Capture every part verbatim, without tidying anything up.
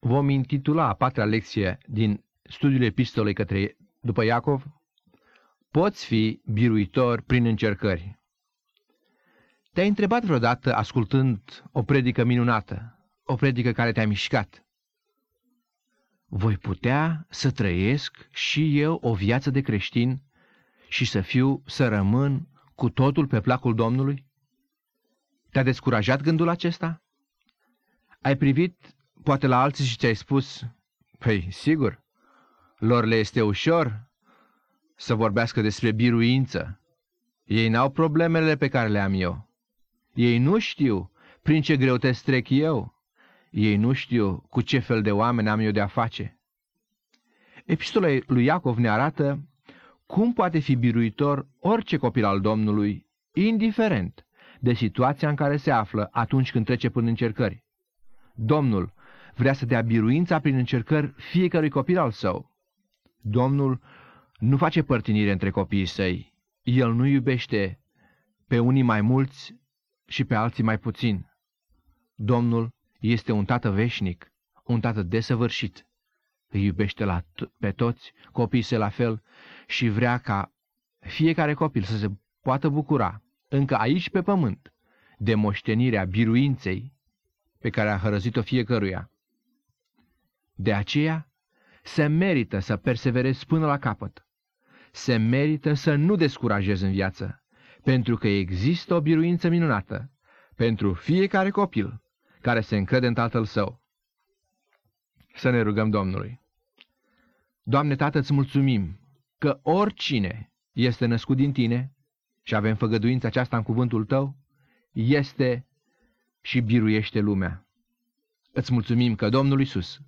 Vom intitula a patra lecție din studiul epistolei către după Iacov: Poți fi biruitor prin încercări. Te-ai întrebat vreodată, ascultând o predică minunată, o predică care te-a mișcat: voi putea să trăiesc și eu o viață de creștin și să fiu, să rămân cu totul pe placul Domnului? Te-a descurajat gândul acesta? Ai privit poate la alții și ți-ai spus: păi, sigur, lor le este ușor să vorbească despre biruință. Ei n-au problemele pe care le am eu. Ei nu știu prin ce greutăți trec eu. Ei nu știu cu ce fel de oameni am eu de-a face. Epistola lui Iacov ne arată cum poate fi biruitor orice copil al Domnului, indiferent de situația în care se află atunci când trece prin încercări. Domnul vrea să dea biruința prin încercări fiecărui copil al său. Domnul nu face părtinire între copiii săi. El nu iubește pe unii mai mulți și pe alții mai puțin. Domnul este un tată veșnic, un tată desăvârșit. Îi iubește la t- pe toți, copiii săi la fel, și vrea ca fiecare copil să se poată bucura, încă aici pe pământ, de moștenirea biruinței pe care a hărăzit-o fiecăruia. De aceea, se merită să perseverezi până la capăt. Se merită să nu descurajezi în viață, pentru că există o biruință minunată pentru fiecare copil care se încrede în Tatăl său. Să ne rugăm Domnului. Doamne Tată, îți mulțumim că oricine este născut din Tine, și avem făgăduința aceasta în cuvântul Tău, este și biruiește lumea. Îți mulțumim că Domnul Iisus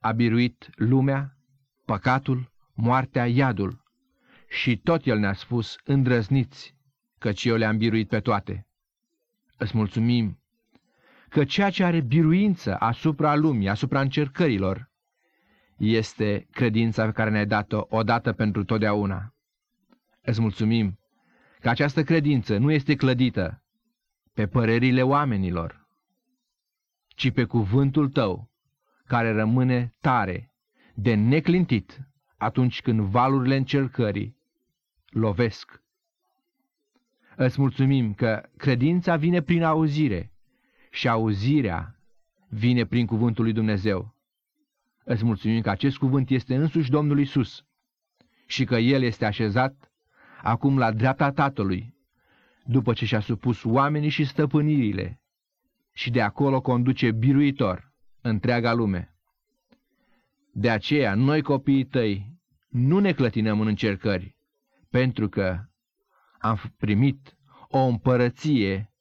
a biruit lumea, păcatul, moartea, iadul, și tot El ne-a spus: îndrăzniți, căci eu le-am biruit pe toate. Îți mulțumim că ceea ce are biruință asupra lumii, asupra încercărilor, este credința pe care ne-ai dat-o odată pentru totdeauna. Îți mulțumim că această credință nu este clădită pe părerile oamenilor, ci pe cuvântul Tău, care rămâne tare, de neclintit, atunci când valurile încercării lovesc. Îți mulțumim că credința vine prin auzire și auzirea vine prin cuvântul lui Dumnezeu. Îți mulțumim că acest cuvânt este însuși Domnul Iisus și că El este așezat acum la dreapta Tatălui, după ce și-a supus oamenii și stăpânirile, și de acolo conduce biruitor întreaga lume. De aceea, noi copiii Tăi nu ne clătinăm în încercări, pentru că am primit o împărăție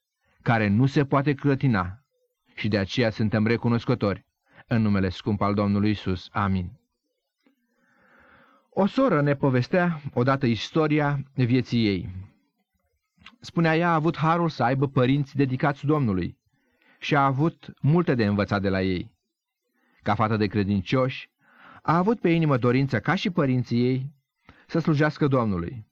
care nu se poate clătina, și de aceea suntem recunoscători, în numele scump al Domnului Iisus. Amin. O soră ne povestea odată istoria vieții ei. Spunea, ea a avut harul să aibă părinți dedicați Domnului și a avut multe de învățat de la ei. Ca fată de credincioși, a avut pe inimă dorința, ca și părinții ei, să slujească Domnului.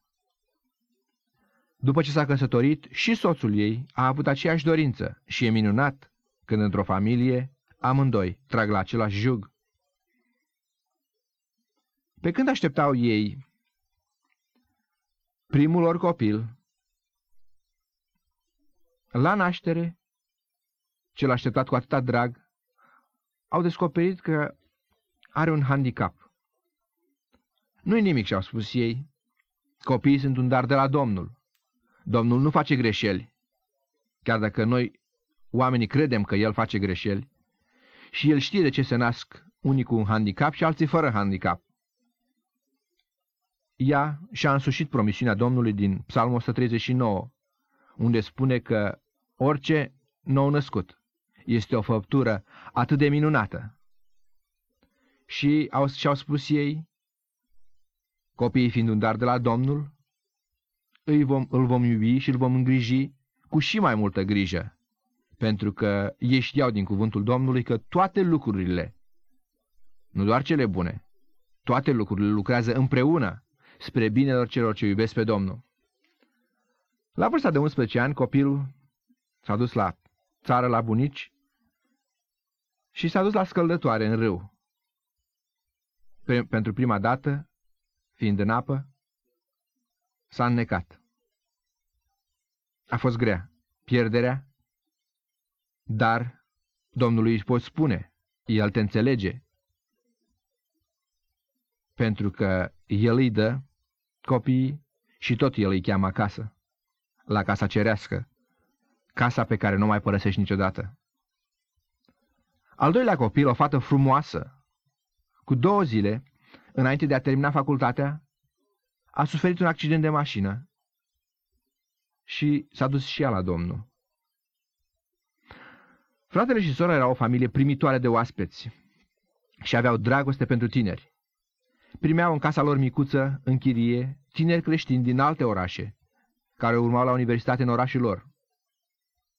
După ce s-a căsătorit, și soțul ei a avut aceeași dorință și e minunat când într-o familie amândoi trag la același jug. Pe când așteptau ei primul lor copil, la naștere, cel așteptat cu atâta drag, au descoperit că are un handicap. Nu-i nimic, și-au spus ei, copiii sunt un dar de la Domnul. Domnul nu face greșeli, chiar dacă noi, oamenii, credem că El face greșeli, și El știe de ce se nasc unii cu un handicap și alții fără handicap. Ea și-a însușit promisiunea Domnului din Psalmul o sută treizeci și nouă, unde spune că orice nou născut este o făptură atât de minunată. Și au, și-au spus ei, copiii fiind un dar de la Domnul, îi vom, îl vom iubi și îl vom îngriji cu și mai multă grijă, pentru că ei știau din cuvântul Domnului că toate lucrurile, nu doar cele bune, toate lucrurile lucrează împreună spre binelor celor ce iubesc pe Domnul. La vârsta de unsprezece ani, copilul s-a dus la țară, la bunici, și s-a dus la scăldătoare în râu. Pe, pentru prima dată, fiind în apă, s-a înnecat. A fost grea pierderea, dar Domnului își poți spune, El te înțelege, pentru că El îi dă copiii și tot El îi cheamă acasă, la casa cerească, casa pe care nu mai părăsești niciodată. Al doilea copil, o fată frumoasă, cu două zile, înainte de a termina facultatea, a suferit un accident de mașină și s-a dus și ea la Domnul. Fratele și sora erau o familie primitoare de oaspeți și aveau dragoste pentru tineri. Primeau în casa lor micuță, în chirie, tineri creștini din alte orașe, care urmau la universitate în orașul lor.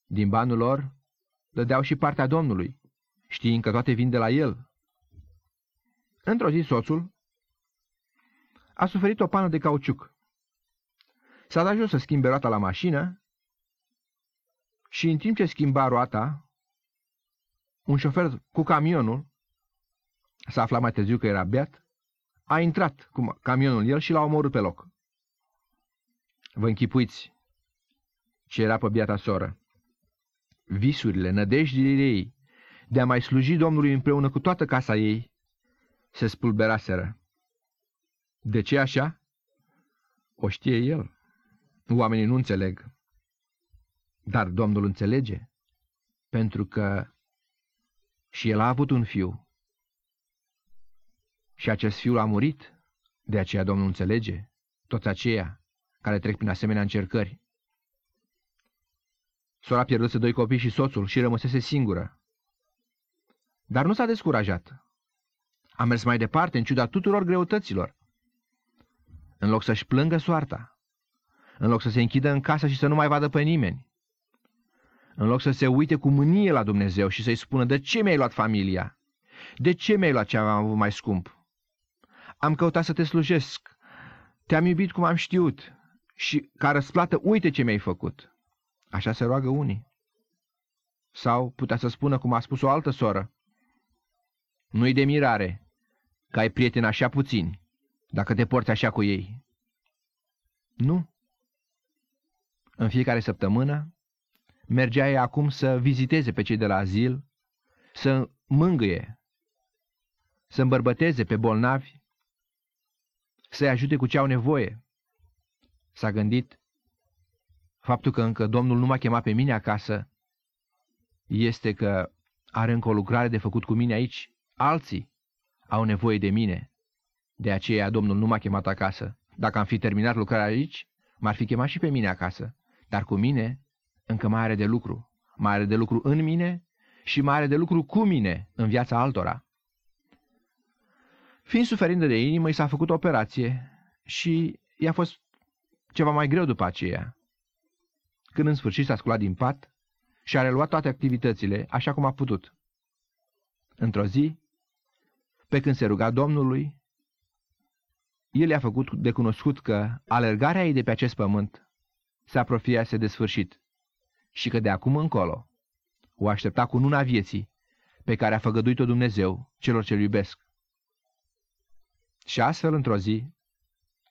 Din banul lor dădeau și partea Domnului, știind că toate vin de la El. Într-o zi, soțul a suferit o pană de cauciuc. S-a dat jos să schimbe roata la mașină și în timp ce schimba roata, un șofer cu camionul, s-a aflat mai târziu că era beat, a intrat cu camionul el și l-a omorât pe loc. Vă închipuiți ce era pe biata soră. Visurile, nădejdurile ei de a mai sluji Domnului împreună cu toată casa ei se spulberaseră. De ce așa? O știe El. Oamenii nu înțeleg. Dar Domnul înțelege, pentru că și El a avut un fiu. Și acest fiu a murit, de aceea Domnul înțelege toți aceia care trec prin asemenea încercări. Sora pierduse doi copii și soțul și rămăsese singură. Dar nu s-a descurajat. A mers mai departe în ciuda tuturor greutăților. În loc să-și plângă soarta, în loc să se închidă în casă și să nu mai vadă pe nimeni, în loc să se uite cu mânie la Dumnezeu și să-i spună, de ce mi-ai luat familia? De ce mi-ai luat ce am avut mai scump? Am căutat să te slujesc, te-am iubit cum am știut și ca răsplată uite ce mi-ai făcut. Așa se roagă unii. Sau putea să spună, cum a spus o altă soră, nu-i de mirare că ai prieteni așa puțini dacă te porți așa cu ei. Nu. În fiecare săptămână mergea ea acum să viziteze pe cei de la azil, să mângâie, să îmbărbăteze pe bolnavi, să-i ajute cu ce au nevoie. S-a gândit, faptul că încă Domnul nu m-a chemat pe mine acasă este că are încă o lucrare de făcut cu mine aici. Alții au nevoie de mine. De aceea Domnul nu m-a chemat acasă. Dacă am fi terminat lucrarea aici, m-ar fi chemat și pe mine acasă. Dar cu mine încă mai are de lucru. Mai are de lucru în mine și mai are de lucru cu mine în viața altora. Fiind suferindă de inimă, i s-a făcut o operație și i-a fost ceva mai greu după aceea. Când în sfârșit s-a sculat din pat și a reluat toate activitățile așa cum a putut. Într-o zi, pe când se ruga Domnului, El i-a făcut de cunoscut că alergarea ei de pe acest pământ se apropiase de sfârșit și că de acum încolo o aștepta cu cununa vieții pe care a făgăduit-o Dumnezeu celor ce-L iubesc. Și astfel, într-o zi,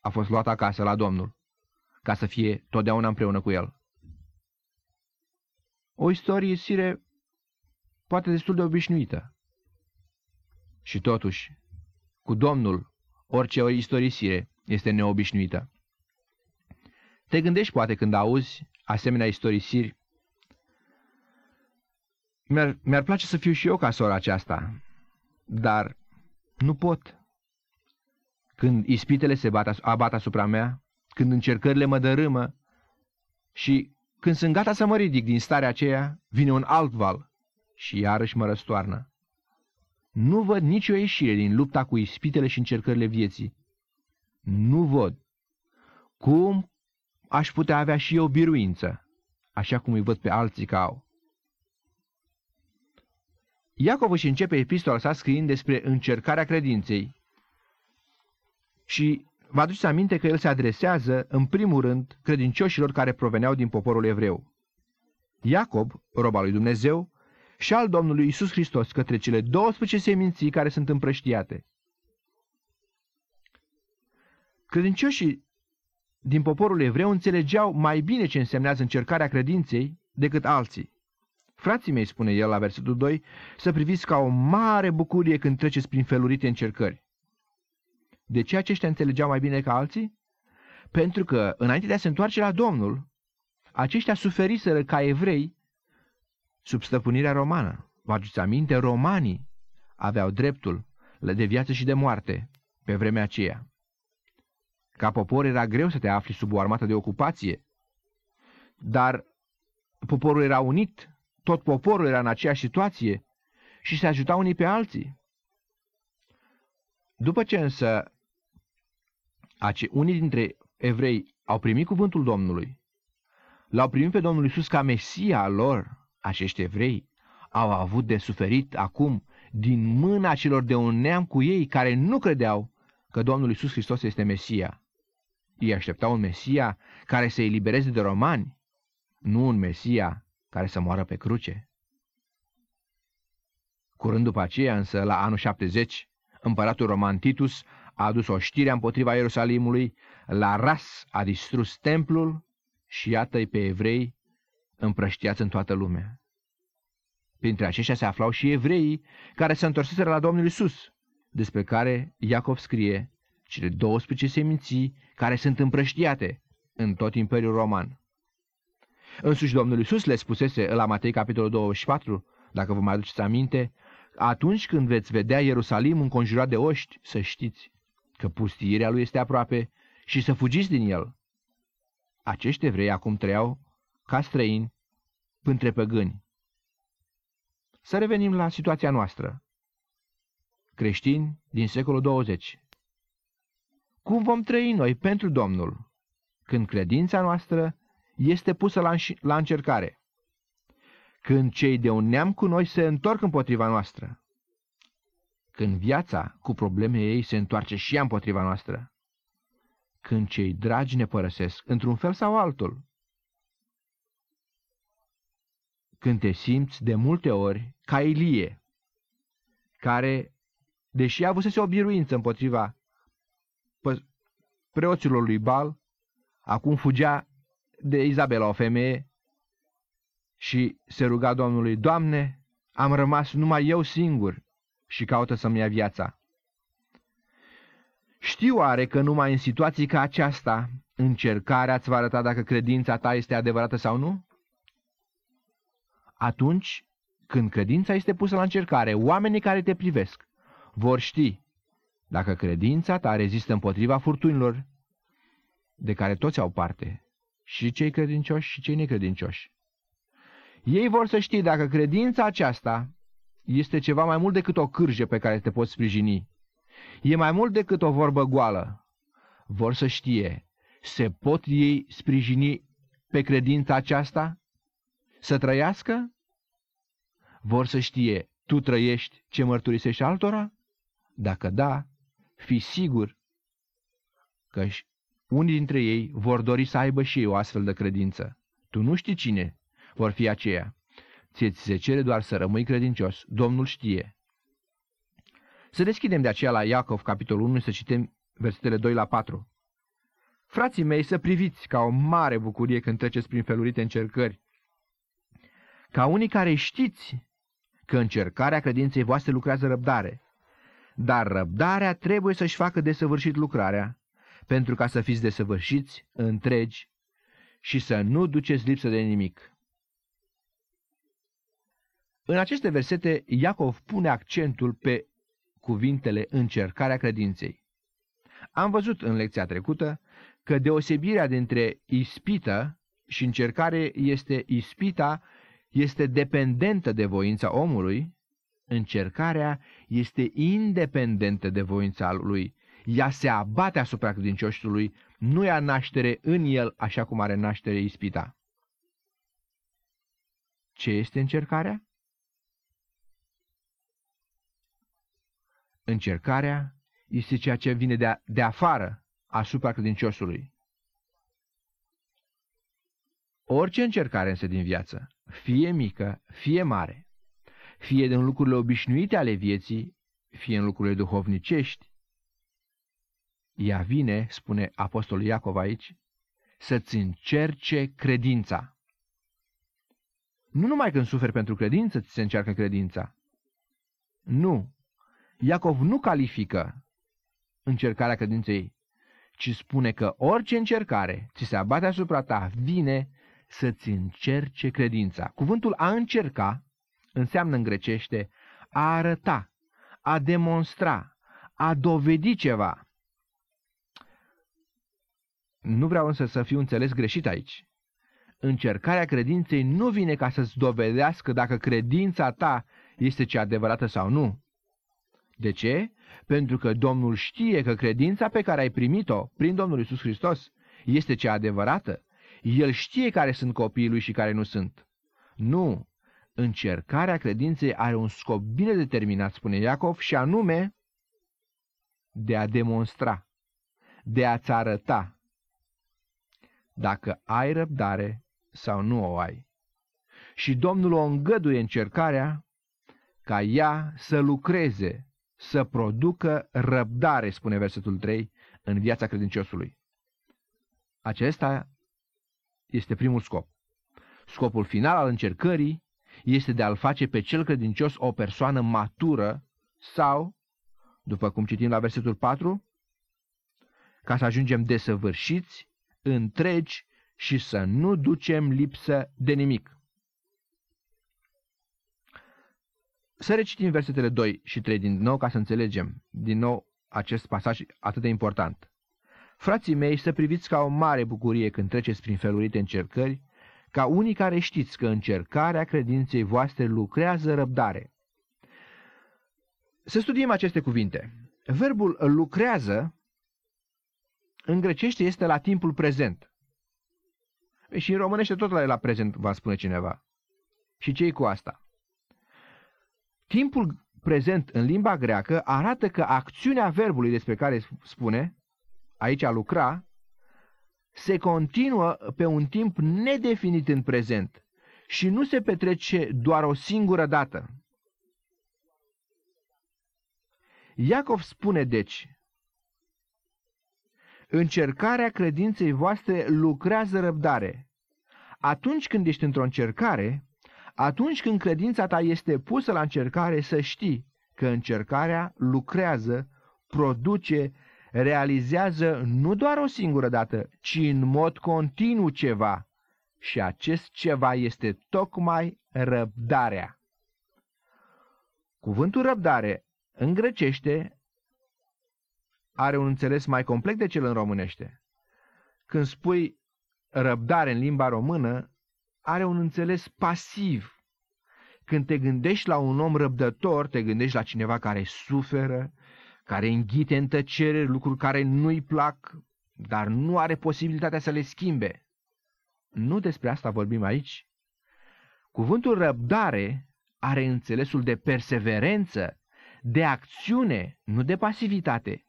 a fost luat acasă la Domnul, ca să fie totdeauna împreună cu El. O istorie poate destul de obișnuită. Și totuși, cu Domnul, orice istorisire este neobișnuită. Te gândești poate când auzi asemenea istorisiri, mi-ar, mi-ar place să fiu și eu ca sora aceasta, dar nu pot. Când ispitele se bat, abat asupra mea, când încercările mă dărâmă și când sunt gata să mă ridic din starea aceea, vine un alt val și iarăși mă răstoarnă. Nu văd nicio ieșire din lupta cu ispitele și încercările vieții. Nu văd cum aș putea avea și eu biruință, așa cum îi văd pe alții că au. Iacov își începe epistola sa scriind despre încercarea credinței și vă aduceți aminte că el se adresează, în primul rând, credincioșilor care proveneau din poporul evreu. Iacob, rob al lui Dumnezeu, și al Domnului Isus Hristos către cele douăsprezece seminții care sunt împrăștiate. Credincioșii din poporul evreu înțelegeau mai bine ce însemnează încercarea credinței decât alții. Frații mei, spune el la versetul doi, să priviți ca o mare bucurie când treceți prin felurite încercări. De ce aceștia înțelegeau mai bine ca alții? Pentru că, înainte de a se întoarce la Domnul, aceștia suferiseră ca evrei sub stăpânirea romană. Vă aduceți aminte? Romanii aveau dreptul de viață și de moarte pe vremea aceea. Ca popor era greu să te afli sub o armată de ocupație, dar poporul era unit, tot poporul era în aceeași situație și se ajutau unii pe alții. După ce însă unii dintre evrei au primit cuvântul Domnului, l-au primit pe Domnul Iisus ca Mesia lor, acești evrei au avut de suferit acum din mâna celor de un neam cu ei care nu credeau că Domnul Iisus Hristos este Mesia. Ei așteptau un Mesia care să îi libereze de romani, nu un Mesia care să moară pe cruce. Curând după aceea, însă, la anul șaptezeci, împăratul roman Titus a adus o știre împotriva Ierusalimului, la ras a distrus templul și iată-i pe evrei împrăștiați în toată lumea. Printre aceștia se aflau și evreii care se întorseseră la Domnul Iisus, despre care Iacov scrie, cele douăsprezece seminții care sunt împrăștiate în tot Imperiul Roman. Însuși Domnul Iisus le spusese la Matei capitolul douăzeci și patru, dacă vă mai aduceți aminte, atunci când veți vedea Ierusalim înconjurat de oști, să știți că pustiirea lui este aproape și să fugiți din el. Acești evrei acum trăiau ca străini printre păgâni. Să revenim la situația noastră. Creștini din secolul douăzeci. Cum vom trăi noi pentru Domnul când credința noastră este pusă la, înș- la încercare? Când cei de un neam cu noi se întorc împotriva noastră? Când viața cu problemele ei se întoarce și ea împotriva noastră? Când cei dragi ne părăsesc într-un fel sau altul? Când te simți de multe ori ca Ilie, care, deși avusese o biruință împotriva preoților lui Baal, acum fugea de Izabela, o femeie, și se ruga Domnului: Doamne, am rămas numai eu singur și caută să-mi ia viața. Știu oare că numai în situații ca aceasta încercarea îți va arăta dacă credința ta este adevărată sau nu? Atunci când credința este pusă la încercare, oamenii care te privesc vor ști dacă credința ta rezistă împotriva furtunilor de care toți au parte, și cei credincioși și cei necredincioși. Ei vor să știe dacă credința aceasta este ceva mai mult decât o cârje pe care te poți sprijini. E mai mult decât o vorbă goală. Vor să știe, se pot ei sprijini pe credința aceasta să trăiască? Vor să știe, tu trăiești ce mărturisești altora? Dacă da, fii sigur că unii dintre ei vor dori să aibă și ei o astfel de credință. Tu nu știi cine vor fi aceia. Ție ți se cere doar să rămâi credincios. Domnul știe. Să deschidem de aceea la Iacov, capitolul unu, să citim versetele doi la patru. Frații mei, să priviți ca o mare bucurie când treceți prin felurite încercări, ca unii care știți că încercarea credinței voastre lucrează răbdare, dar răbdarea trebuie să-și facă desăvârșit lucrarea, pentru ca să fiți desăvârșiți, întregi și să nu duceți lipsă de nimic. În aceste versete, Iacov pune accentul pe cuvintele încercarea credinței. Am văzut în lecția trecută că deosebirea dintre ispită și încercare este ispita este dependentă de voința omului, încercarea este independentă de voința lui. Ea se abate asupra credincioșului, nu ia naștere în el așa cum are naștere ispita. Ce este încercarea? Încercarea este ceea ce vine de, a, de afară asupra credinciosului. Orice încercare însă din viață, fie mică, fie mare, fie în lucrurile obișnuite ale vieții, fie în lucrurile duhovnicești. Ea vine, spune apostolul Iacov aici, să-ți încerce credința. Nu numai când suferi pentru credință, ți se încearcă credința. Nu. Iacov nu califică încercarea credinței, ci spune că orice încercare ți se abate asupra ta vine să-ți încerce credința. Cuvântul a încerca înseamnă în grecește a arăta, a demonstra, a dovedi ceva. Nu vreau însă să fiu înțeles greșit aici. Încercarea credinței nu vine ca să-ți dovedească dacă credința ta este cea adevărată sau nu. De ce? Pentru că Domnul știe că credința pe care ai primit-o prin Domnul Iisus Hristos este cea adevărată. El știe care sunt copiii lui și care nu sunt. Nu! Încercarea credinței are un scop bine determinat, spune Iacov, și anume de a demonstra, de a-ți arăta dacă ai răbdare sau nu o ai. Și Domnul o îngăduie încercarea ca ea să lucreze, să producă răbdare, spune versetul trei, în viața credinciosului. Acesta este primul scop. Scopul final al încercării este de a-l face pe cel credincios o persoană matură sau, după cum citim la versetul patru, ca să ajungem desăvârșiți, întregi și să nu ducem lipsă de nimic. Să recitim versetele doi și trei din nou ca să înțelegem din nou acest pasaj atât de important. Frații mei, să priviți ca o mare bucurie când treceți prin felurite încercări, ca unii care știți că încercarea credinței voastre lucrează răbdare. Să studiem aceste cuvinte. Verbul lucrează în grecește este la timpul prezent. Și în românește tot la prezent, va spune cineva. Și ce-i cu asta? Timpul prezent în limba greacă arată că acțiunea verbului despre care spune, aici a lucra, se continuă pe un timp nedefinit în prezent și nu se petrece doar o singură dată. Iacov spune deci, încercarea credinței voastre lucrează răbdare. Atunci când ești într-o încercare, atunci când credința ta este pusă la încercare, să știi că încercarea lucrează, produce, realizează nu doar o singură dată, ci în mod continuu ceva. Și acest ceva este tocmai răbdarea. Cuvântul răbdare în grecește are un înțeles mai complex de cel în românește. Când spui răbdare în limba română, are un înțeles pasiv. Când te gândești la un om răbdător, te gândești la cineva care suferă, care înghite în tăcere lucruri care nu-i plac, dar nu are posibilitatea să le schimbe. Nu despre asta vorbim aici. Cuvântul răbdare are înțelesul de perseverență, de acțiune, nu de pasivitate.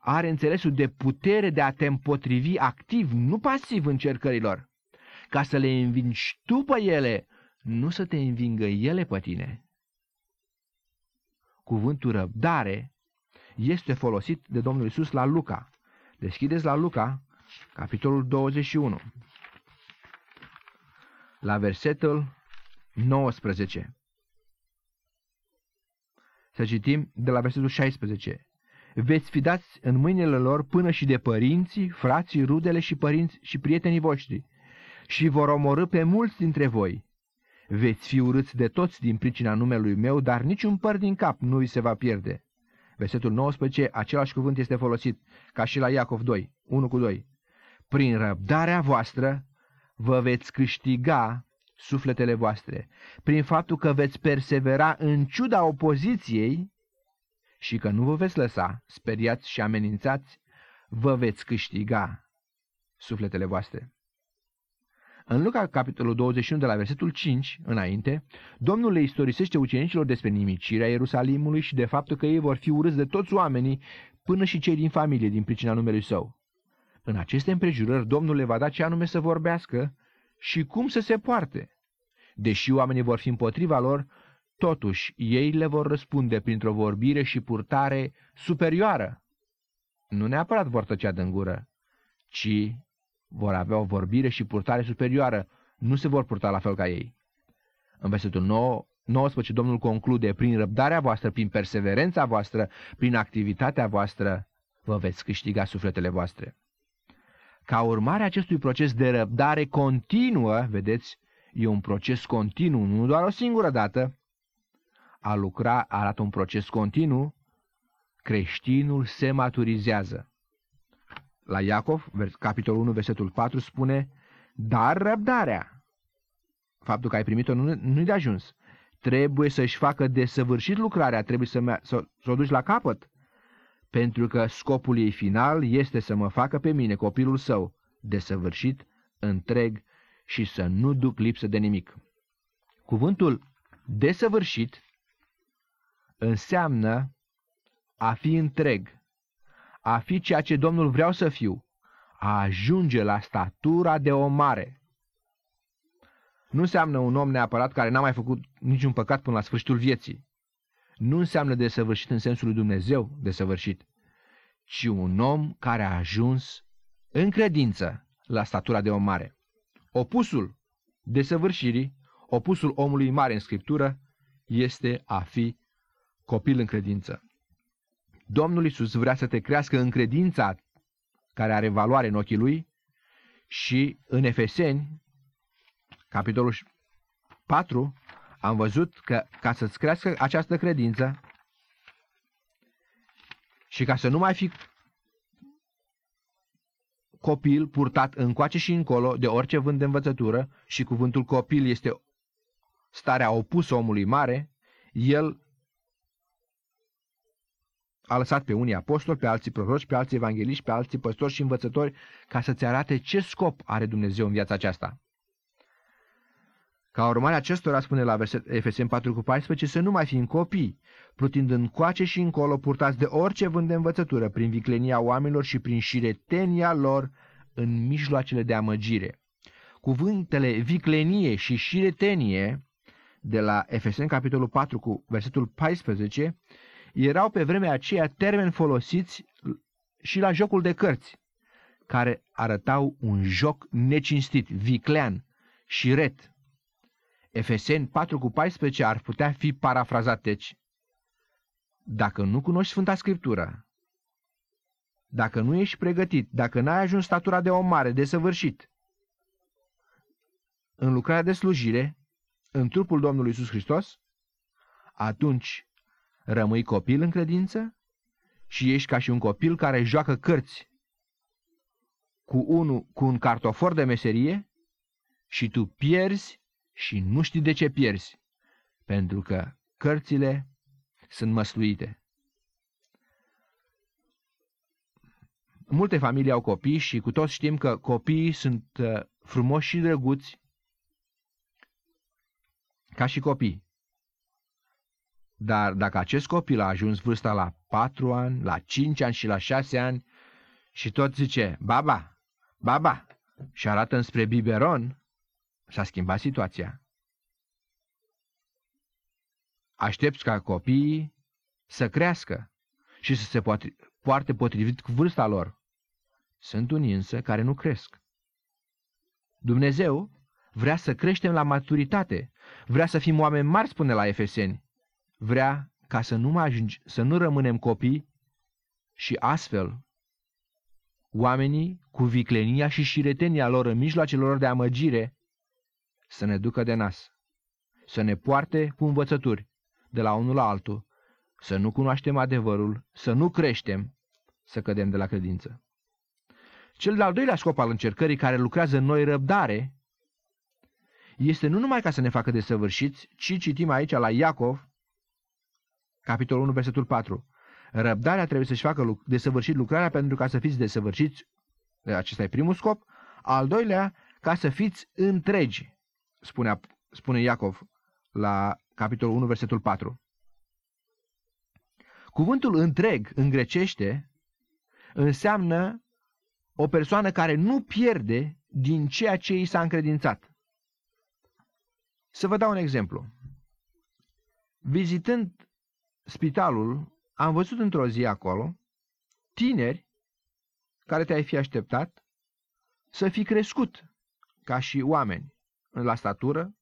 Are înțelesul de putere de a te împotrivi activ, nu pasiv încercărilor, ca să le învingi tu pe ele, nu să te învingă ele pe tine. Cuvântul răbdare este folosit de Domnul Iisus la Luca. Deschideți la Luca, capitolul douăzeci și unu, la versetul nouăsprezece. Să citim de la versetul șaisprezece. Veți fi dați în mâinile lor până și de părinții, frații, rudele și părinți și prietenii voștri și vor omorî pe mulți dintre voi. Veți fi urâți de toți din pricina numelui meu, dar niciun păr din cap nu vi se va pierde. Versetul nouăsprezece, același cuvânt este folosit ca și la Iacov doi, unu cu doi. Prin răbdarea voastră vă veți câștiga sufletele voastre. Prin faptul că veți persevera în ciuda opoziției și că nu vă veți lăsa speriați și amenințați, vă veți câștiga sufletele voastre. În Luca, capitolul douăzeci și unu, de la versetul cinci înainte, Domnul le istorisește ucenicilor despre nimicirea Ierusalimului și de faptul că ei vor fi urâți de toți oamenii, până și cei din familie, din pricina numelui său. În aceste împrejurări, Domnul le va da ce anume să vorbească și cum să se poarte. Deși oamenii vor fi împotriva lor, Totuși, ei le vor răspunde printr-o vorbire și purtare superioară. Nu neapărat vor tăcea din gură, ci vor avea o vorbire și purtare superioară, nu se vor purta la fel ca ei. În versetul nouăsprezece, Domnul conclude: prin răbdarea voastră, prin perseverența voastră, prin activitatea voastră, vă veți câștiga sufletele voastre. Ca urmare a acestui proces de răbdare continuă, vedeți, e un proces continuu, nu doar o singură dată, a lucra arată un proces continuu, creștinul se maturizează. La Iacov, capitolul unu, versetul patru, spune: dar răbdarea, faptul că ai primit-o nu, nu-i de ajuns, trebuie să-și facă desăvârșit lucrarea, trebuie să, mea, să, să o duci la capăt, pentru că scopul ei final este să mă facă pe mine, copilul său, desăvârșit, întreg și să nu duc lipsă de nimic. Cuvântul desăvârșit înseamnă a fi întreg, a fi ceea ce Domnul vreau să fiu, a ajunge la statura de om mare. Nu înseamnă un om neapărat care n-a mai făcut niciun păcat până la sfârșitul vieții. Nu înseamnă desăvârșit în sensul lui Dumnezeu desăvârșit, ci un om care a ajuns în credință la statura de om mare. Opusul desăvârșirii, opusul omului mare în Scriptură, este a fi copil în credință. Domnul Iisus vrea să te crească în credința care are valoare în ochii Lui și în Efeseni, capitolul patru, am văzut că ca să-ți crească această credință și ca să nu mai fii copil purtat încoace și încolo de orice vânt de învățătură, și cuvântul copil este starea opusă omului mare, el a lăsat pe unii apostoli, pe alții proroci, pe alții evangeliști, pe alții păstori și învățători ca să-ți arate ce scop are Dumnezeu în viața aceasta. Ca urmare acestora, spune la verset Efeseni patru paisprezece, să nu mai fim copii, plutind încoace și încolo, purtați de orice vânt de învățătură, prin viclenia oamenilor și prin șiretenia lor în mijloacele de amăgire. Cuvântele viclenie și șiretenie de la Efeseni capitolul patru cu versetul paisprezece erau pe vremea aceea termeni folosiți și la jocul de cărți, care arătau un joc necinstit, viclean, șiret. Efeseni patru paisprezece ar putea fi parafrazat deci: dacă nu cunoști Sfânta Scriptură, dacă nu ești pregătit, dacă n-ai ajuns statura de om mare, desăvârșit, în lucrarea de slujire, în trupul Domnului Iisus Hristos, atunci rămâi copil în credință și ești ca și un copil care joacă cărți cu, unul, cu un cartofor de meserie și tu pierzi și nu știi de ce pierzi, pentru că cărțile sunt măsluite. Multe familii au copii și cu toți știm că copiii sunt frumoși și drăguți ca și copii. Dar dacă acest copil a ajuns vârsta la patru ani, la cinci ani și la șase ani și tot zice baba, baba și arată înspre biberon, s-a schimbat situația. Aștepți ca copiii să crească și să se poarte potrivit cu vârsta lor. Sunt unii însă care nu cresc. Dumnezeu vrea să creștem la maturitate, vrea să fim oameni mari, spune la Efeseni. Vrea ca să nu, mai ajungi, să nu rămânem copii și astfel oamenii cu viclenia și șiretenia lor în mijloacele lor de amăgire să ne ducă de nas, să ne poarte cu învățături de la unul la altul, să nu cunoaștem adevărul, să nu creștem, să cădem de la credință. Cel de-al doilea scop al încercării care lucrează în noi răbdare este nu numai ca să ne facă desăvârșiți, ci citim aici la Iacov, capitolul unu, versetul patru. Răbdarea trebuie să-și facă desăvârșit lucrarea pentru ca să fiți desăvârșiți. Acesta e primul scop. Al doilea, ca să fiți întregi, spune, spune Iacov la capitolul unu, versetul patru. Cuvântul întreg în grecește înseamnă o persoană care nu pierde din ceea ce i s-a încredințat. Să vă dau un exemplu. Vizitând spitalul, am văzut într-o zi acolo tineri care te-ai fi așteptat să fi crescut ca și oameni la statură,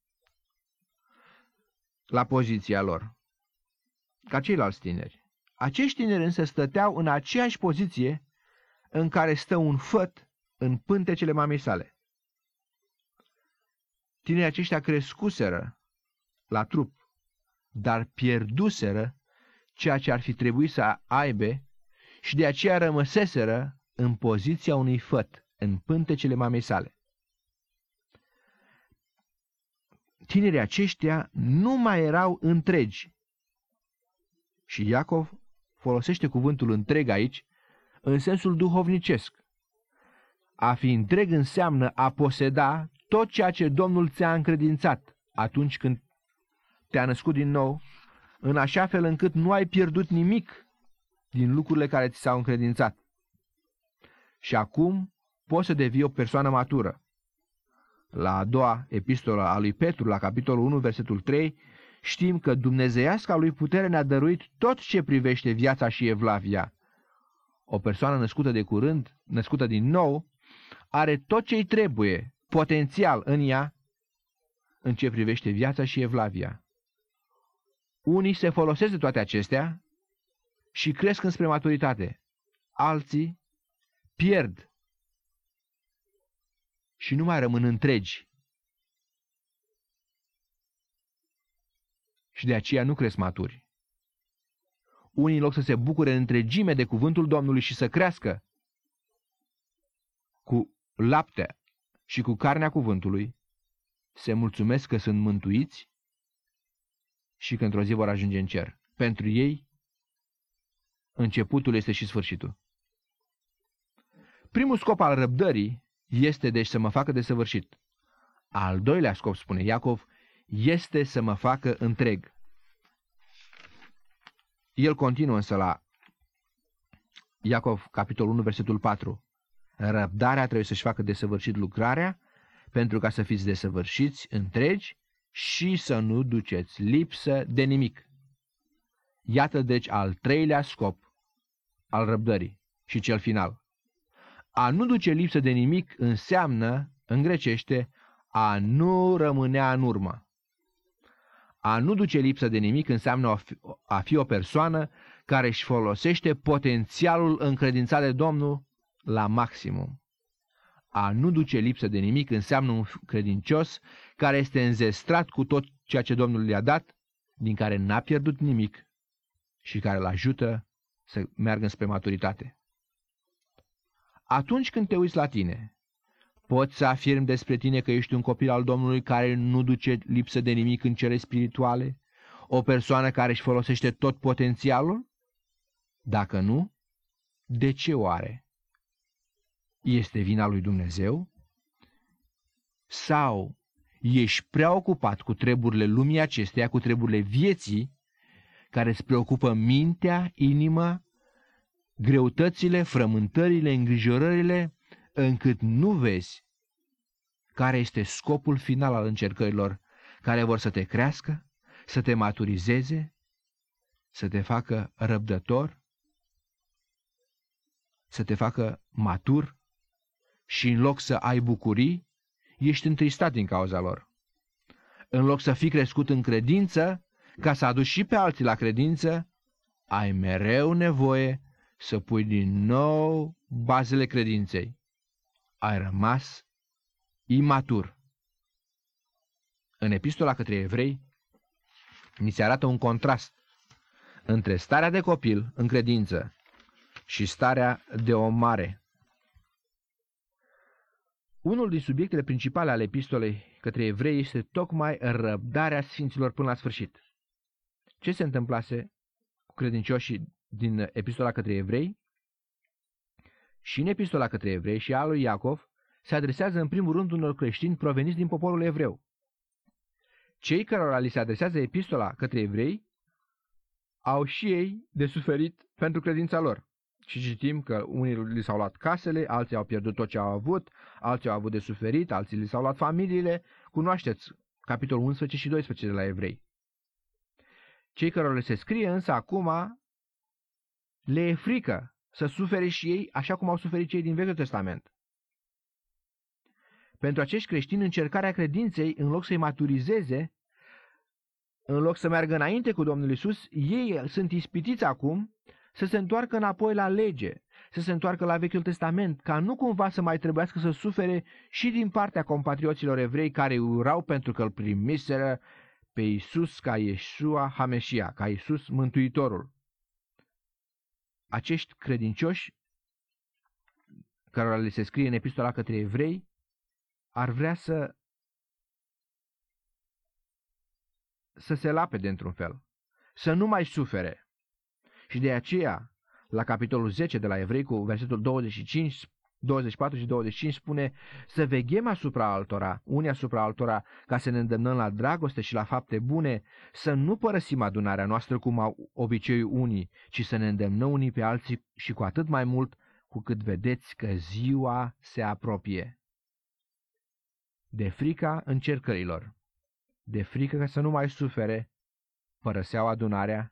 la poziția lor, ca ceilalți tineri. Acești tineri însă stăteau în aceeași poziție în care stă un făt în pântecele mamei sale. Tinerii aceștia crescuseră la trup, dar pierduseră ceea ce ar fi trebuit să aibă și de aceea rămăseseră în poziția unui făt, în pântecele mamei sale. Tinerii aceștia nu mai erau întregi. Și Iacov folosește cuvântul întreg aici în sensul duhovnicesc. A fi întreg înseamnă a poseda tot ceea ce Domnul ți-a încredințat atunci când te-a născut din nou, în așa fel încât nu ai pierdut nimic din lucrurile care ți s-au încredințat. Și acum poți să devii o persoană matură. La a doua epistolă a lui Petru, la capitolul unu, versetul trei, știm că dumnezeiasca lui putere ne-a dăruit tot ce privește viața și evlavia. O persoană născută de curând, născută din nou, are tot ce-i trebuie, potențial în ea, în ce privește viața și evlavia. Unii se folosesc de toate acestea și cresc înspre maturitate. Alții pierd și nu mai rămân întregi. Și de aceea nu cresc maturi. Unii, în loc să se bucure în întregime de cuvântul Domnului și să crească cu lapte și cu carnea cuvântului, se mulțumesc că sunt mântuiți și că într-o zi vor ajunge în cer. Pentru ei, începutul este și sfârșitul. Primul scop al răbdării este deci să mă facă desăvârșit. Al doilea scop, spune Iacov, este să mă facă întreg. El continuă însă la Iacov, capitolul unu, versetul patru. Răbdarea trebuie să-și facă desăvârșit lucrarea, pentru ca să fiți desăvârșiți, întregi și să nu duceți lipsă de nimic. Iată deci al treilea scop al răbdării și cel final. A nu duce lipsă de nimic înseamnă, în grecește, a nu rămânea în urmă. A nu duce lipsă de nimic înseamnă a fi o persoană care își folosește potențialul încredințat de Domnul la maximum. A nu duce lipsă de nimic înseamnă un credincios care este înzestrat cu tot ceea ce Domnul le-a dat, din care n-a pierdut nimic și care îl ajută să meargă spre maturitate. Atunci când te uiți la tine, poți să afirmi despre tine că ești un copil al Domnului care nu duce lipsă de nimic în cele spirituale? O persoană care își folosește tot potențialul? Dacă nu, de ce oare? Este vina lui Dumnezeu? Sau ești prea ocupat cu treburile lumii acesteia, cu treburile vieții, care îți preocupă mintea, inima, greutățile, frământările, îngrijorările, încât nu vezi care este scopul final al încercărilor care vor să te crească, să te maturizeze, să te facă răbdător, să te facă matur și în loc să ai bucurii, ești întristat din cauza lor. În loc să fii crescut în credință, ca să aduci și pe alții la credință, ai mereu nevoie să pui din nou bazele credinței. Ai rămas imatur. În epistola către evrei, ni se arată un contrast între starea de copil în credință și starea de om mare. Unul din subiectele principale ale epistolei către evrei este tocmai răbdarea sfinților până la sfârșit. Ce se întâmplase cu credincioșii din epistola către evrei? Și în epistola către evrei și a lui Iacov se adresează în primul rând unor creștini proveniți din poporul evreu. Cei cărora li se adresează epistola către evrei au și ei de suferit pentru credința lor. Și citim că unii li s-au luat casele, alții au pierdut tot ce au avut, alții au avut de suferit, alții li s-au luat familiile. Cunoașteți capitolul unsprezece și doisprezece de la evrei. Cei cărora le se scrie însă acum le e frică să sufere și ei așa cum au suferit cei din Vechiul Testament. Pentru acești creștini, încercarea credinței, în loc să-i maturizeze, în loc să meargă înainte cu Domnul Iisus, ei sunt ispitiți acum să se întoarcă înapoi la lege, să se întoarcă la Vechiul Testament, ca nu cumva să mai trebuiască să sufere și din partea compatrioților evrei care îi urau pentru că îl primiseră pe Iisus ca Iesua Hameșia, ca Iisus Mântuitorul. Acești credincioși, cărora le se scrie în epistola către evrei, ar vrea să, să se lapede într-un fel, să nu mai sufere. Și de aceea, la capitolul zece de la Evrei, cu versetul douăzeci și cinci, douăzeci și patru și douăzeci și cinci, spune: să veghem asupra altora, unii asupra altora, ca să ne îndemnăm la dragoste și la fapte bune, să nu părăsim adunarea noastră cum au obiceiul unii, ci să ne îndemnăm unii pe alții, și cu atât mai mult cu cât vedeți că ziua se apropie. De frica încercărilor, de frică ca să nu mai sufere, părăseau adunarea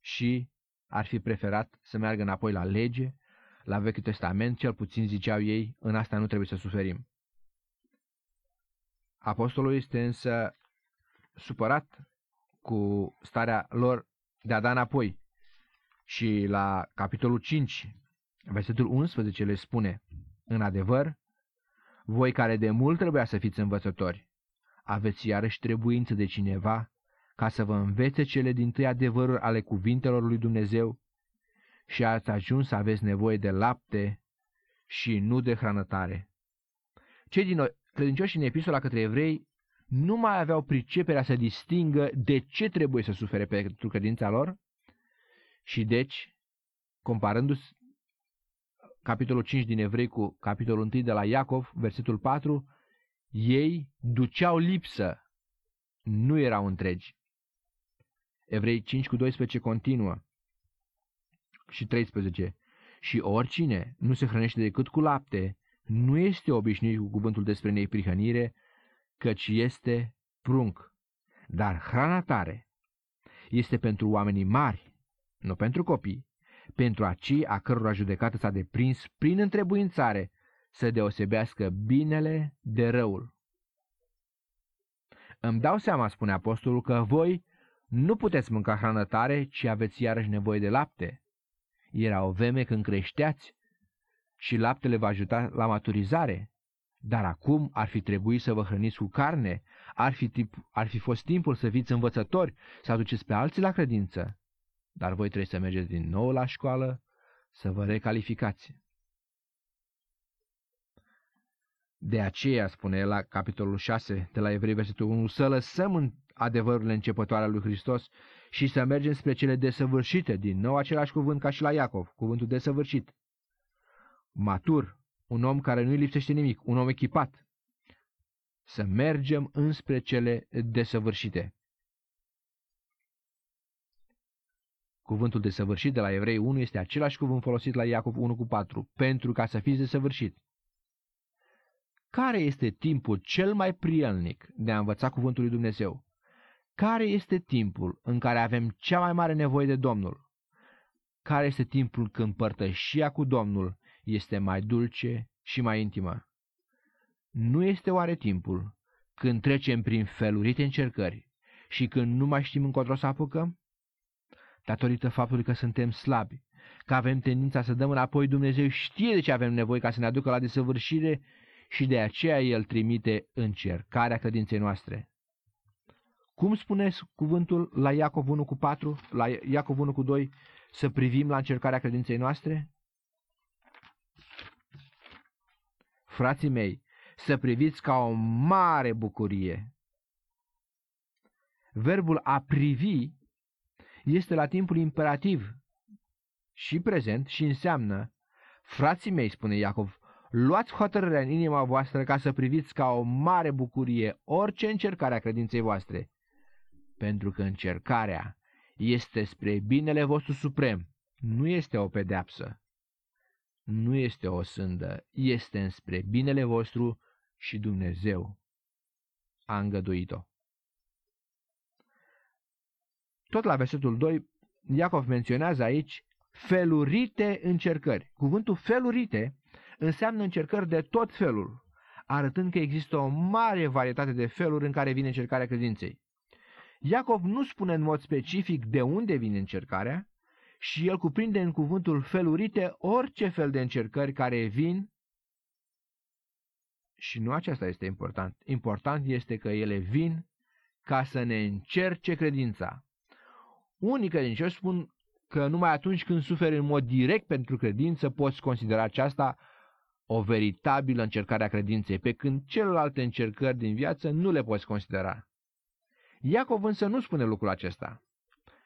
și ar fi preferat să meargă înapoi la lege, la Vechiul Testament, cel puțin ziceau ei, în asta nu trebuie să suferim. Apostolul este însă supărat cu starea lor de a da înapoi și la capitolul cinci, versetul unsprezece, le spune: în adevăr, voi care de mult trebuia să fiți învățători, aveți iarăși trebuință de cineva ca să vă învețe cele dintâi adevăruri ale cuvintelor lui Dumnezeu și ați ajuns să aveți nevoie de lapte și nu de hrană tare. Cei din credincioși în epistola către evrei nu mai aveau priceperea să distingă de ce trebuie să sufere pentru credința lor și deci, comparându-se capitolul cinci din Evrei cu capitolul unu de la Iacov, versetul patru, ei duceau lipsă, nu erau întregi. Evrei cinci cu doisprezece continuă și treisprezece. Și oricine nu se hrănește decât cu lapte, nu este obișnuit cu cuvântul despre neprihănire, căci este prunc. Dar hrana tare este pentru oamenii mari, nu pentru copii, pentru acei a cărora judecată s-a deprins prin întrebuințare să deosebească binele de răul. Îmi dau seama, spune apostolul, că voi nu puteți mânca hrană tare, ci aveți iarăși nevoie de lapte. Era o vreme când creșteați și laptele vă ajuta la maturizare, dar acum ar fi trebuit să vă hrăniți cu carne, ar fi, tip, ar fi fost timpul să fiți învățători, să aduceți pe alții la credință. Dar voi trebuie să mergeți din nou la școală, să vă recalificați. De aceea, spune el la capitolul șase de la Evrei, versetul unu, să lăsăm în adevărurile începătoare ale lui Hristos și să mergem spre cele desăvârșite, din nou același cuvânt ca și la Iacov, cuvântul desăvârșit. Matur, un om care nu-i lipsește nimic, un om echipat. Să mergem înspre cele desăvârșite. Cuvântul desăvârșit de la Evrei unu este același cuvânt folosit la Iacov unu cu patru, pentru ca să fiți desăvârșit. Care este timpul cel mai prielnic de a învăța cuvântul lui Dumnezeu? Care este timpul în care avem cea mai mare nevoie de Domnul? Care este timpul când părtășia cu Domnul este mai dulce și mai intimă? Nu este oare timpul când trecem prin felurite încercări și când nu mai știm încotro să apucăm? Datorită faptului că suntem slabi, că avem tendința să dăm înapoi, Dumnezeu știe de ce avem nevoie ca să ne aducă la desăvârșire și de aceea El trimite încercarea credinței noastre. Cum spune cuvântul la Iacov unu cu patru, la Iacov unu cu doi, să privim la încercarea credinței noastre? Frații mei, să priviți ca o mare bucurie. Verbul a privi este la timpul imperativ și prezent și înseamnă: frații mei, spune Iacov, luați hotărârea în inima voastră ca să priviți ca o mare bucurie orice încercare a credinței voastre, pentru că încercarea este spre binele vostru suprem, nu este o pedeapsă, nu este o sândă, este înspre binele vostru și Dumnezeu a îngăduit-o. Tot la versetul doi, Iacov menționează aici felurite încercări. Cuvântul felurite înseamnă încercări de tot felul, arătând că există o mare varietate de feluri în care vine încercarea credinței. Iacov nu spune în mod specific de unde vine încercarea și el cuprinde în cuvântul felurite orice fel de încercări care vin. Și nu aceasta este important. Important este că ele vin ca să ne încerce credința. Unii credincioși spun că numai atunci când suferi în mod direct pentru credință poți considera aceasta o veritabilă încercare a credinței, pe când celelalte încercări din viață nu le poți considera. Iacov însă nu spune lucrul acesta.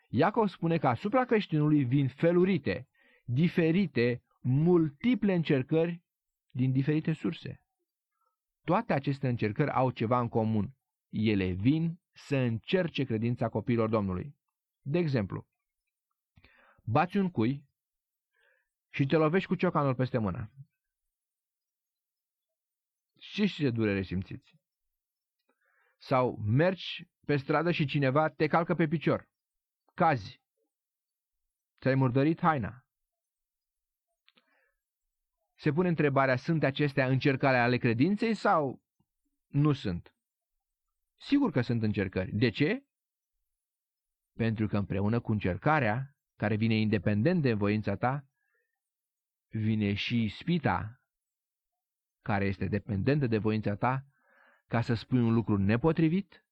Iacov spune că asupra creștinului vin felurite, diferite, multiple încercări din diferite surse. Toate aceste încercări au ceva în comun. Ele vin să încerce credința copiilor Domnului. De exemplu, bați un cui și te lovești cu ciocanul peste mână. Și ce durere simțiți? Sau mergi pe stradă și cineva te calcă pe picior. Cazi. Ți-ai murdărit haina. Se pune întrebarea, sunt acestea încercări ale credinței sau nu sunt? Sigur că sunt încercări. De ce? Pentru că împreună cu încercarea, care vine independent de voința ta, vine și ispita, care este dependentă de voința ta, ca să spui un lucru nepotrivit,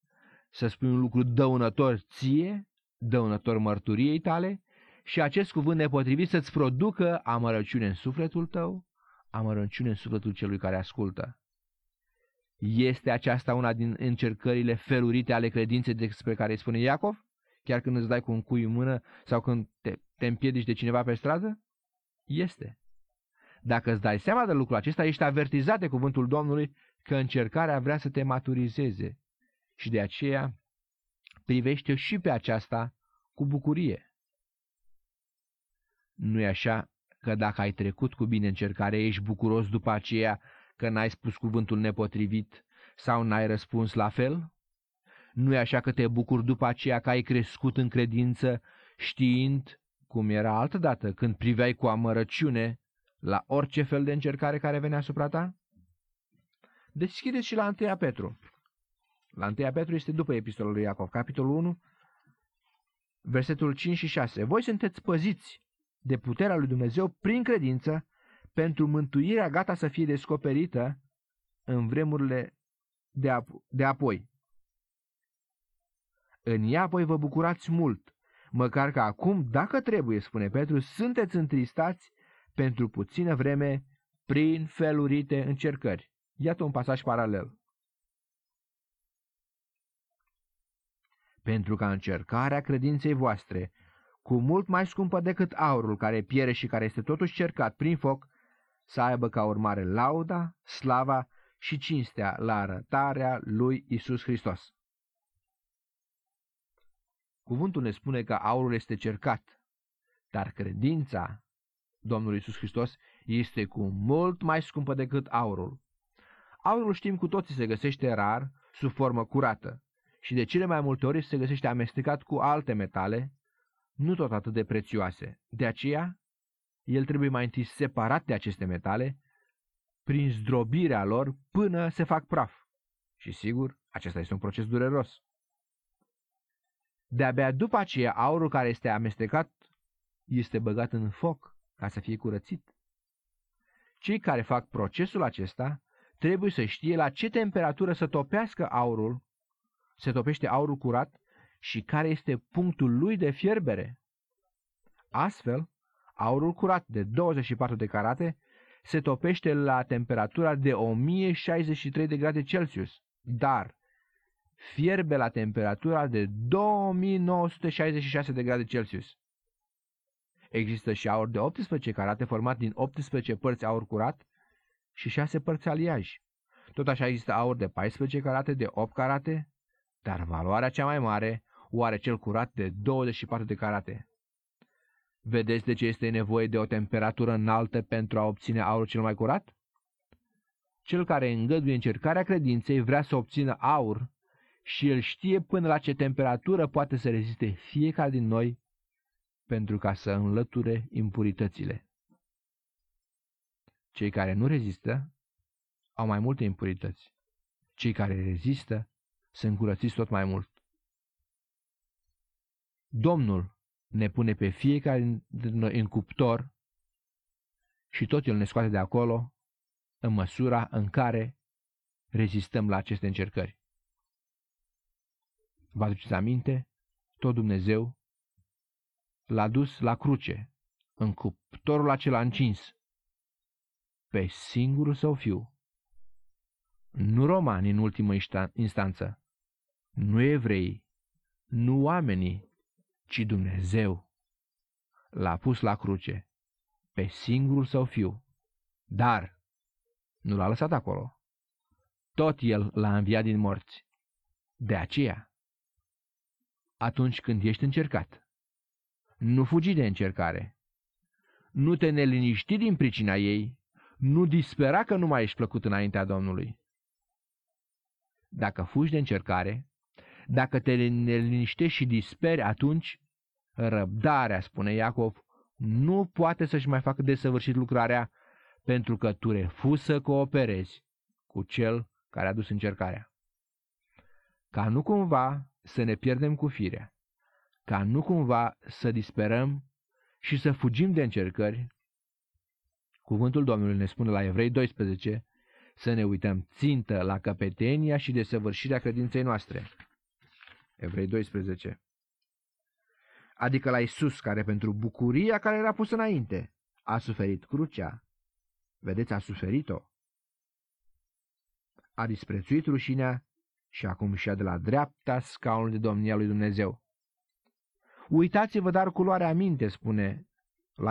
să spui un lucru dăunător ție, dăunător mărturiei tale, și acest cuvânt nepotrivit să-ți producă amărăciune în sufletul tău, amărăciune în sufletul celui care ascultă. Este aceasta una din încercările felurite ale credinței despre care îi spune Iacov? Chiar când îți dai cu un cui în mână sau când te, te împiedici de cineva pe stradă? Este. Dacă îți dai seama de lucrul acesta, ești avertizat de cuvântul Domnului că încercarea vrea să te maturizeze și de aceea privește și pe aceasta cu bucurie. Nu-i așa că dacă ai trecut cu bine încercarea, ești bucuros după aceea că n-ai spus cuvântul nepotrivit sau n-ai răspuns la fel? Nu-i așa că te bucuri după aceea că ai crescut în credință știind cum era altădată când priveai cu amărăciune la orice fel de încercare care venea asupra ta? Deschideți și la întâi Petru. La întâi Petru este după epistola lui Iacov, capitolul unu, versetul cinci și șase. Voi sunteți păziți de puterea lui Dumnezeu prin credință pentru mântuirea gata să fie descoperită în vremurile de, ap- de apoi. În ea voi vă bucurați mult, măcar că acum, dacă trebuie, spune Petru, sunteți întristați pentru puțină vreme prin felurite încercări. Iată un pasaj paralel. Pentru ca încercarea credinței voastre, cu mult mai scumpă decât aurul care piere și care este totuși cercat prin foc, să aibă ca urmare lauda, slava și cinstea la arătarea lui Isus Hristos. Cuvântul ne spune că aurul este cercat, dar credința Domnului Isus Hristos este cu mult mai scumpă decât aurul. Aurul, știm cu toții, se găsește rar, sub formă curată și de cele mai multe ori se găsește amestecat cu alte metale, nu tot atât de prețioase. De aceea, el trebuie mai întâi separat de aceste metale, prin zdrobirea lor, până se fac praf. Și sigur, acesta este un proces dureros. De-abia după aceea, aurul care este amestecat este băgat în foc ca să fie curățit. Cei care fac procesul acesta trebuie să știe la ce temperatură să topească aurul, se topește aurul curat și care este punctul lui de fierbere. Astfel, aurul curat de douăzeci și patru de carate se topește la temperatura de o mie șaizeci și trei de grade Celsius, dar fierbe la temperatura de două mii nouă sute șaizeci și șase de grade Celsius. Există și aur de optsprezece carate format din optsprezece părți aur curat și șase părți aliaj. Tot așa există aur de paisprezece carate, de opt carate, dar valoarea cea mai mare o are cel curat de douăzeci și patru de carate. Vedeți de ce este nevoie de o temperatură înaltă pentru a obține aurul cel mai curat? Cel care îngăduie încercarea credinței vrea să obțină aur și El știe până la ce temperatură poate să reziste fiecare din noi pentru ca să înlăture impuritățile. Cei care nu rezistă au mai multe impurități. Cei care rezistă sunt curățiți tot mai mult. Domnul ne pune pe fiecare din noi în cuptor și tot El ne scoate de acolo în măsura în care rezistăm la aceste încercări. Vă aduceți aminte? Tot Dumnezeu L-a dus la cruce, în cuptorul acela încins, pe singurul Său Fiu. Nu romanii în ultimă instanță, nu evreii, nu oamenii, ci Dumnezeu L-a pus la cruce, pe singurul Său Fiu, dar nu L-a lăsat acolo. Tot El L-a înviat din morți. De aceea, atunci când ești încercat, nu fugi de încercare, nu te neliniști din pricina ei, nu dispera că nu mai ești plăcut înaintea Domnului. Dacă fugi de încercare, dacă te neliniștești și disperi, atunci răbdarea, spune Iacov, nu poate să-și mai facă desăvârșit lucrarea, pentru că tu refuzi să cooperezi cu cel care a dus încercarea. Ca nu cumva să ne pierdem cu firea, ca nu cumva să disperăm și să fugim de încercări, cuvântul Domnului ne spune la Evrei doisprezece să ne uităm țintă la căpetenia și desăvârșirea credinței noastre. Evrei doisprezece. Adică la Iisus, care pentru bucuria care era pusă înainte a suferit crucea. Vedeți, a suferit-o. A disprețuit rușinea și acum și-a de la dreapta scaunul de domnia lui Dumnezeu. Uitați-vă dar cu luare aminte, spune la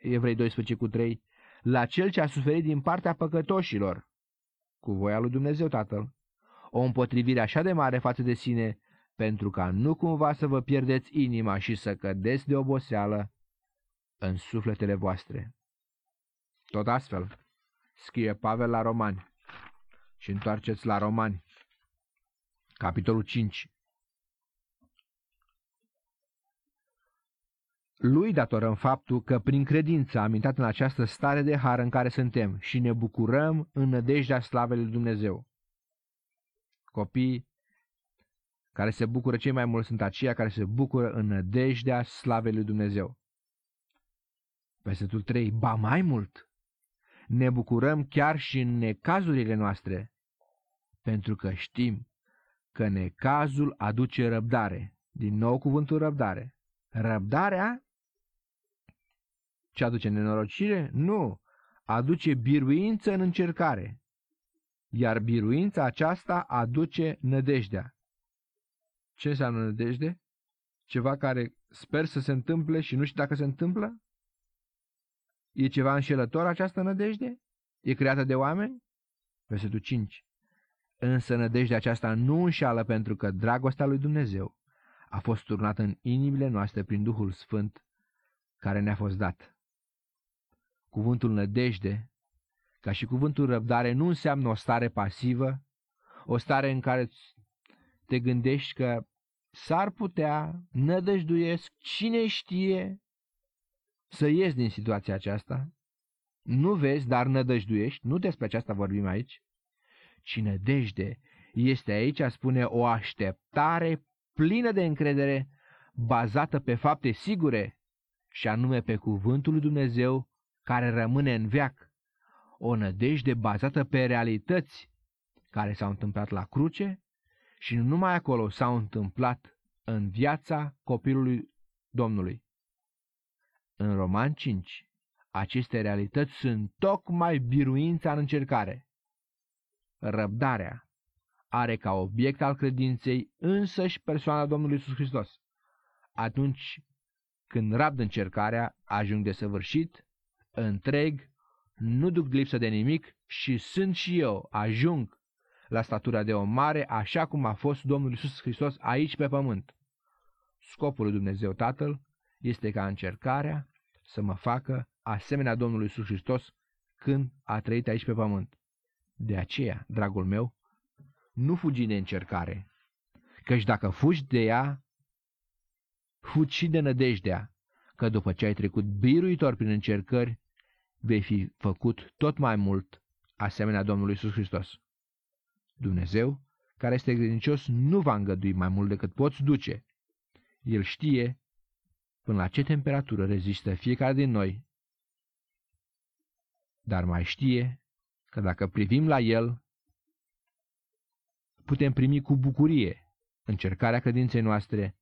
Evrei doisprezece cu trei, la Cel ce a suferit din partea păcătoșilor, cu voia lui Dumnezeu Tatăl, o împotrivire așa de mare față de sine, pentru ca nu cumva să vă pierdeți inima și să cădeți de oboseală în sufletele voastre. Tot astfel scrie Pavel la Romani. Și întoarceți la Romani, capitolul cinci. Lui datorăm faptul că prin credință am intrat în această stare de har în care suntem și ne bucurăm în nădejdea slavei lui Dumnezeu. Copiii care se bucură cei mai mult sunt aceia care se bucură în nădejdea slavei lui Dumnezeu. Versetul trei. Ba mai mult, ne bucurăm chiar și în necazurile noastre, pentru că știm că necazul aduce răbdare. Din nou cuvântul răbdare. Răbdarea? Ce aduce nenorocire? Nu, aduce biruință în încercare, iar biruința aceasta aduce nădejdea. Ce înseamnă nădejde? Ceva care sper să se întâmple și nu știu dacă se întâmplă? E ceva înșelător această nădejde? E creată de oameni? Versetul cinci. Însă nădejdea aceasta nu înșală, pentru că dragostea lui Dumnezeu a fost turnată în inimile noastre prin Duhul Sfânt care ne-a fost dat. Cuvântul nădejde, ca și cuvântul răbdare, nu înseamnă o stare pasivă, o stare în care te gândești că s-ar putea, nădăjduiesc, cine știe, să ies din situația aceasta. Nu vezi, dar nădăjduiești, nu despre aceasta vorbim aici, ci nădejde este aici, a spune, o așteptare plină de încredere, bazată pe fapte sigure, și anume pe cuvântul lui Dumnezeu care rămâne în veac, o nădejde bazată pe realități care s-au întâmplat la cruce și nu numai acolo, s-au întâmplat în viața copilului Domnului. În Romani cinci, aceste realități sunt tocmai biruința în încercare. Răbdarea are ca obiect al credinței însăși persoana Domnului Iisus Hristos. Atunci când rabd încercarea, ajung desăvârșit, întreg, nu duc lipsă de nimic și sunt și eu, ajung la statura de om mare, așa cum a fost Domnul Iisus Hristos aici pe pământ. Scopul lui Dumnezeu Tatăl este ca încercarea să mă facă asemenea Domnului Iisus Hristos când a trăit aici pe pământ. De aceea, dragul meu, nu fugi de încercare, căci dacă fugi de ea, fugi și de nădejdea, că după ce ai trecut biruitor prin încercări, vei fi făcut tot mai mult asemenea Domnului Iisus Hristos. Dumnezeu, care este credincios, nu va îngădui mai mult decât poți duce. El știe până la ce temperatură rezistă fiecare din noi, dar mai știe că dacă privim la El, putem primi cu bucurie încercarea credinței noastre,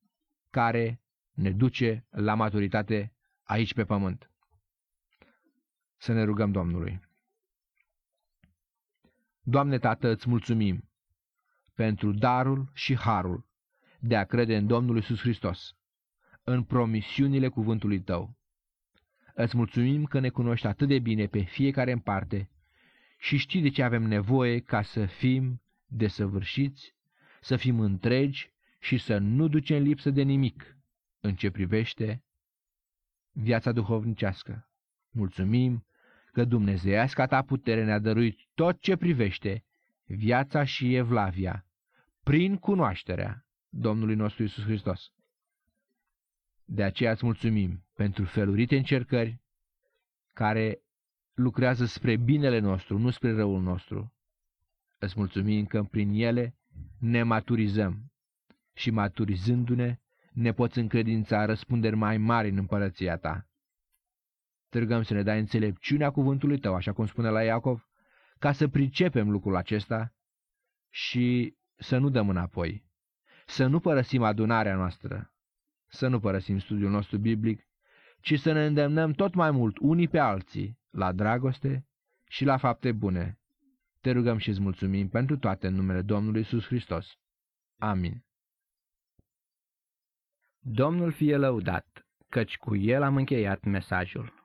care ne duce la maturitate aici pe pământ. Să ne rugăm Domnului. Doamne Tată, îți mulțumim pentru darul și harul de a crede în Domnul Iisus Hristos, în promisiunile cuvântului Tău. Îți mulțumim că ne cunoști atât de bine pe fiecare în parte și știi de ce avem nevoie ca să fim desăvârșiți, să fim întregi și să nu ducem lipsă de nimic în ce privește viața duhovnicească. Mulțumim că dumnezeiasca Ta putere ne-a dăruit tot ce privește viața și evlavia prin cunoașterea Domnului nostru Iisus Hristos. De aceea îți mulțumim pentru felurite încercări care lucrează spre binele nostru, nu spre răul nostru. Îți mulțumim că prin ele ne maturizăm și maturizându-ne ne poți încredința răspunderi mai mari în împărăția Ta. Târgăm să ne dai înțelepciunea cuvântului Tău, așa cum spune la Iacov, ca să pricepem lucrul acesta și să nu dăm înapoi, să nu părăsim adunarea noastră, să nu părăsim studiul nostru biblic, ci să ne îndemnăm tot mai mult unii pe alții la dragoste și la fapte bune. Te rugăm și îți mulțumim pentru toate în numele Domnului Iisus Hristos. Amin. Domnul fie lăudat, căci cu el am încheiat mesajul.